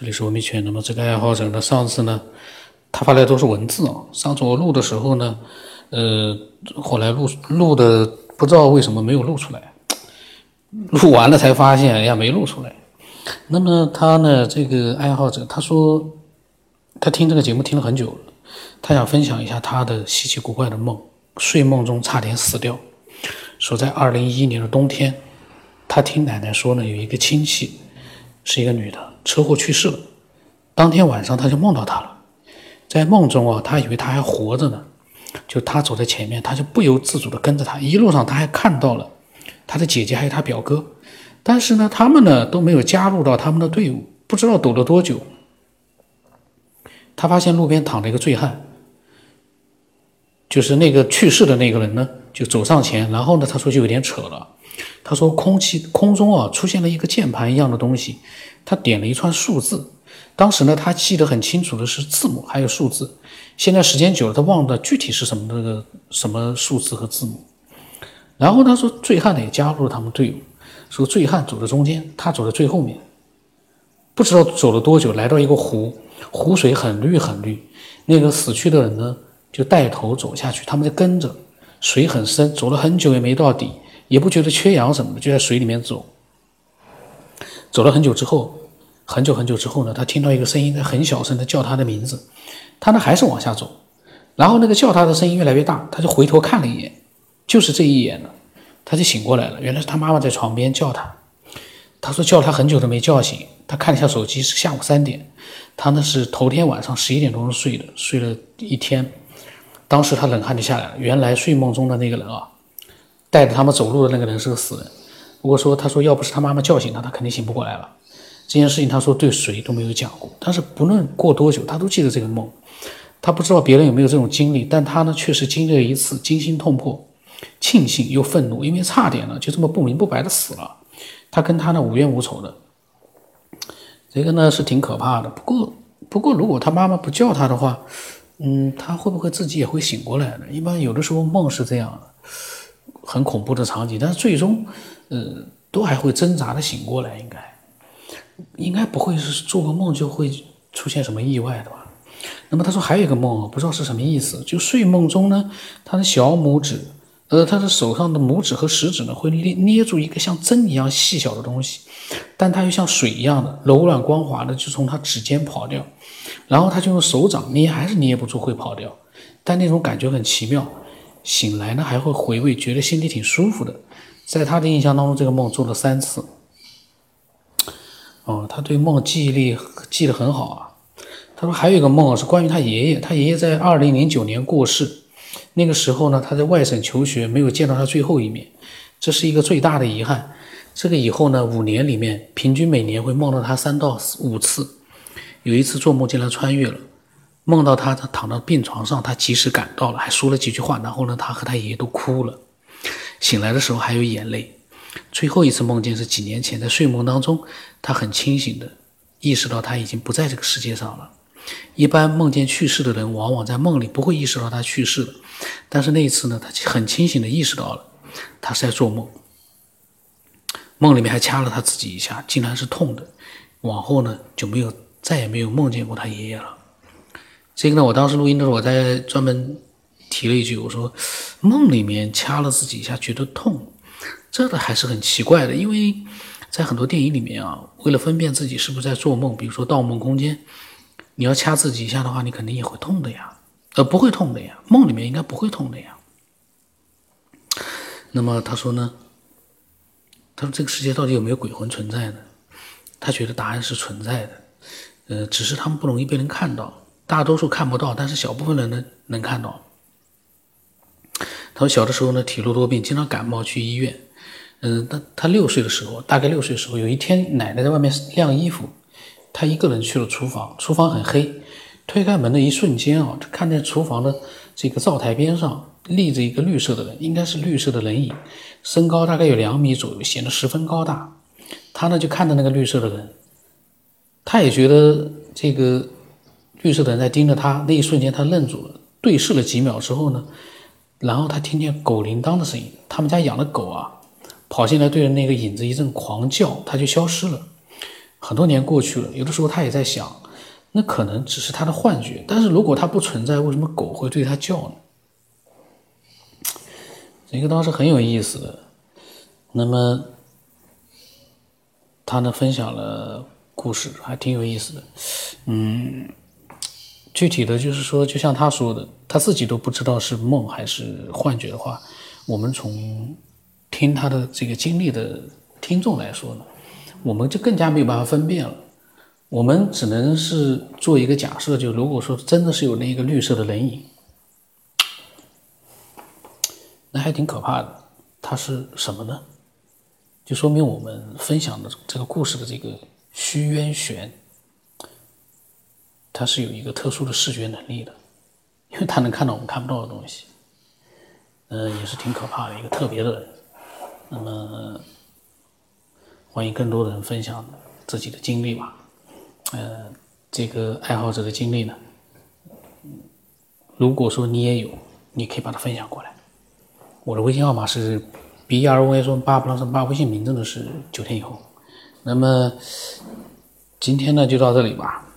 这里是文笔犬。那么这个爱好者呢，上次呢他发来都是文字啊。上次我录的时候呢，后来录的不知道为什么没有录出来，录完了才发现，哎呀没录出来。那么他呢这个爱好者，他说他听这个节目听了很久了，他想分享一下他的稀奇古怪的梦，睡梦中差点死掉。说在2011年的冬天，他听奶奶说呢，有一个亲戚是一个女的，车祸去世了。当天晚上他就梦到她了，在梦中啊，他以为她还活着呢，就她走在前面，他就不由自主地跟着她。一路上他还看到了他的姐姐还有他表哥，但是呢他们呢都没有加入到他们的队伍，不知道躲了多久。他发现路边躺着一个醉汉，就是那个去世的那个人呢就走上前，然后呢他说就有点扯了。他说空中啊出现了一个键盘一样的东西，他点了一串数字。当时呢他记得很清楚的是字母还有数字，现在时间久了他忘了具体是什么那个什么数字和字母。然后他说醉汉呢也加入了他们队伍，说醉汉走在中间，他走在最后面。不知道走了多久，来到一个湖，湖水很绿很绿，那个死去的人呢就带头走下去，他们就跟着，水很深，走了很久也没到底，也不觉得缺氧什么的，就在水里面走。走了很久之后，很久之后呢，他听到一个声音在很小声的叫他的名字，他呢还是往下走，然后那个叫他的声音越来越大，他就回头看了一眼，就是这一眼呢，他就醒过来了，原来是他妈妈在床边叫他。他说叫他很久都没叫醒，他看了一下手机是下午3点，他呢是头天晚上11点钟睡的，睡了一天。当时他冷汗就下来了，原来睡梦中的那个人啊，带着他们走路的那个人是个死人。不过说他说要不是他妈妈叫醒他，他肯定醒不过来了。这件事情他说对谁都没有讲过，但是不论过多久他都记得这个梦。他不知道别人有没有这种经历，但他呢确实经历了一次，惊心痛魄，庆幸又愤怒，因为差点呢就这么不明不白的死了。他跟他呢无冤无仇的，这个呢是挺可怕的。不过如果他妈妈不叫他的话，他会不会自己也会醒过来呢？一般有的时候梦是这样的，很恐怖的场景，但是最终都还会挣扎的醒过来，应该不会是做个梦就会出现什么意外的吧。那么他说还有一个梦不知道是什么意思，就睡梦中呢，他的小拇指他的手上的拇指和食指呢会 捏住一个像针一样细小的东西，但它又像水一样的柔软光滑的就从他指尖跑掉，然后他就用手掌捏，还是捏不住，会跑掉，但那种感觉很奇妙。醒来呢还会回味，觉得心里挺舒服的。在他的印象当中，这个梦做了3次。他对梦记忆力记得很好啊。他说还有一个梦是关于他爷爷，他爷爷在2009年过世，那个时候呢他在外省求学，没有见到他最后一面，这是一个最大的遗憾。这个以后呢5年里面平均每年会梦到他3到5次。有一次做梦竟然穿越了，梦到他躺到病床上，他及时赶到了，还说了几句话，然后呢他和他爷爷都哭了，醒来的时候还有眼泪。最后一次梦见是几年前，在睡梦当中他很清醒的意识到他已经不在这个世界上了。一般梦见去世的人往往在梦里不会意识到他去世了，但是那一次呢他很清醒的意识到了他是在做梦，梦里面还掐了他自己一下，竟然是痛的。往后呢就再也没有梦见过他爷爷了。这个呢我当时录音的时候我在专门提了一句，我说梦里面掐了自己一下觉得痛，这个还是很奇怪的。因为在很多电影里面啊，为了分辨自己是不是在做梦，比如说盗梦空间，你要掐自己一下的话你肯定也会痛的呀，不会痛的呀，梦里面应该不会痛的呀。那么他说呢，他说这个世界到底有没有鬼魂存在呢？他觉得答案是存在的，只是他们不容易被人看到，大多数看不到，但是小部分人能看到。他说小的时候呢体弱多病，经常感冒去医院。他大概六岁的时候，有一天奶奶在外面晾衣服，他一个人去了厨房很黑，推开门的一瞬间啊，看见厨房的这个灶台边上立着一个绿色的人，应该是绿色的人影，身高大概有2米左右，显得十分高大。他呢就看着那个绿色的人，他也觉得这个绿色的人在盯着他，那一瞬间他愣住了，对视了几秒之后呢，然后他听见狗铃铛的声音，他们家养的狗啊跑进来对着那个影子一阵狂叫，他就消失了。很多年过去了，有的时候他也在想，那可能只是他的幻觉，但是如果它不存在，为什么狗会对他叫呢？这个倒是很有意思的。那么他呢分享了故事，还挺有意思的。具体的就是说，就像他说的，他自己都不知道是梦还是幻觉的话，我们从听他的这个经历的听众来说呢，我们就更加没有办法分辨了。我们只能是做一个假设，就如果说真的是有那个绿色的人影，那还挺可怕的。它是什么呢？就说明我们分享的这个故事的这个虚渊玄，它是有一个特殊的视觉能力的，因为它能看到我们看不到的东西。也是挺可怕的一个特别的人。那么欢迎更多的人分享自己的经历吧。这个爱好者的经历呢，如果说你也有，你可以把它分享过来。我的微信号码是 BRY38+38， 微信名字呢是9天以后。那么今天呢就到这里吧。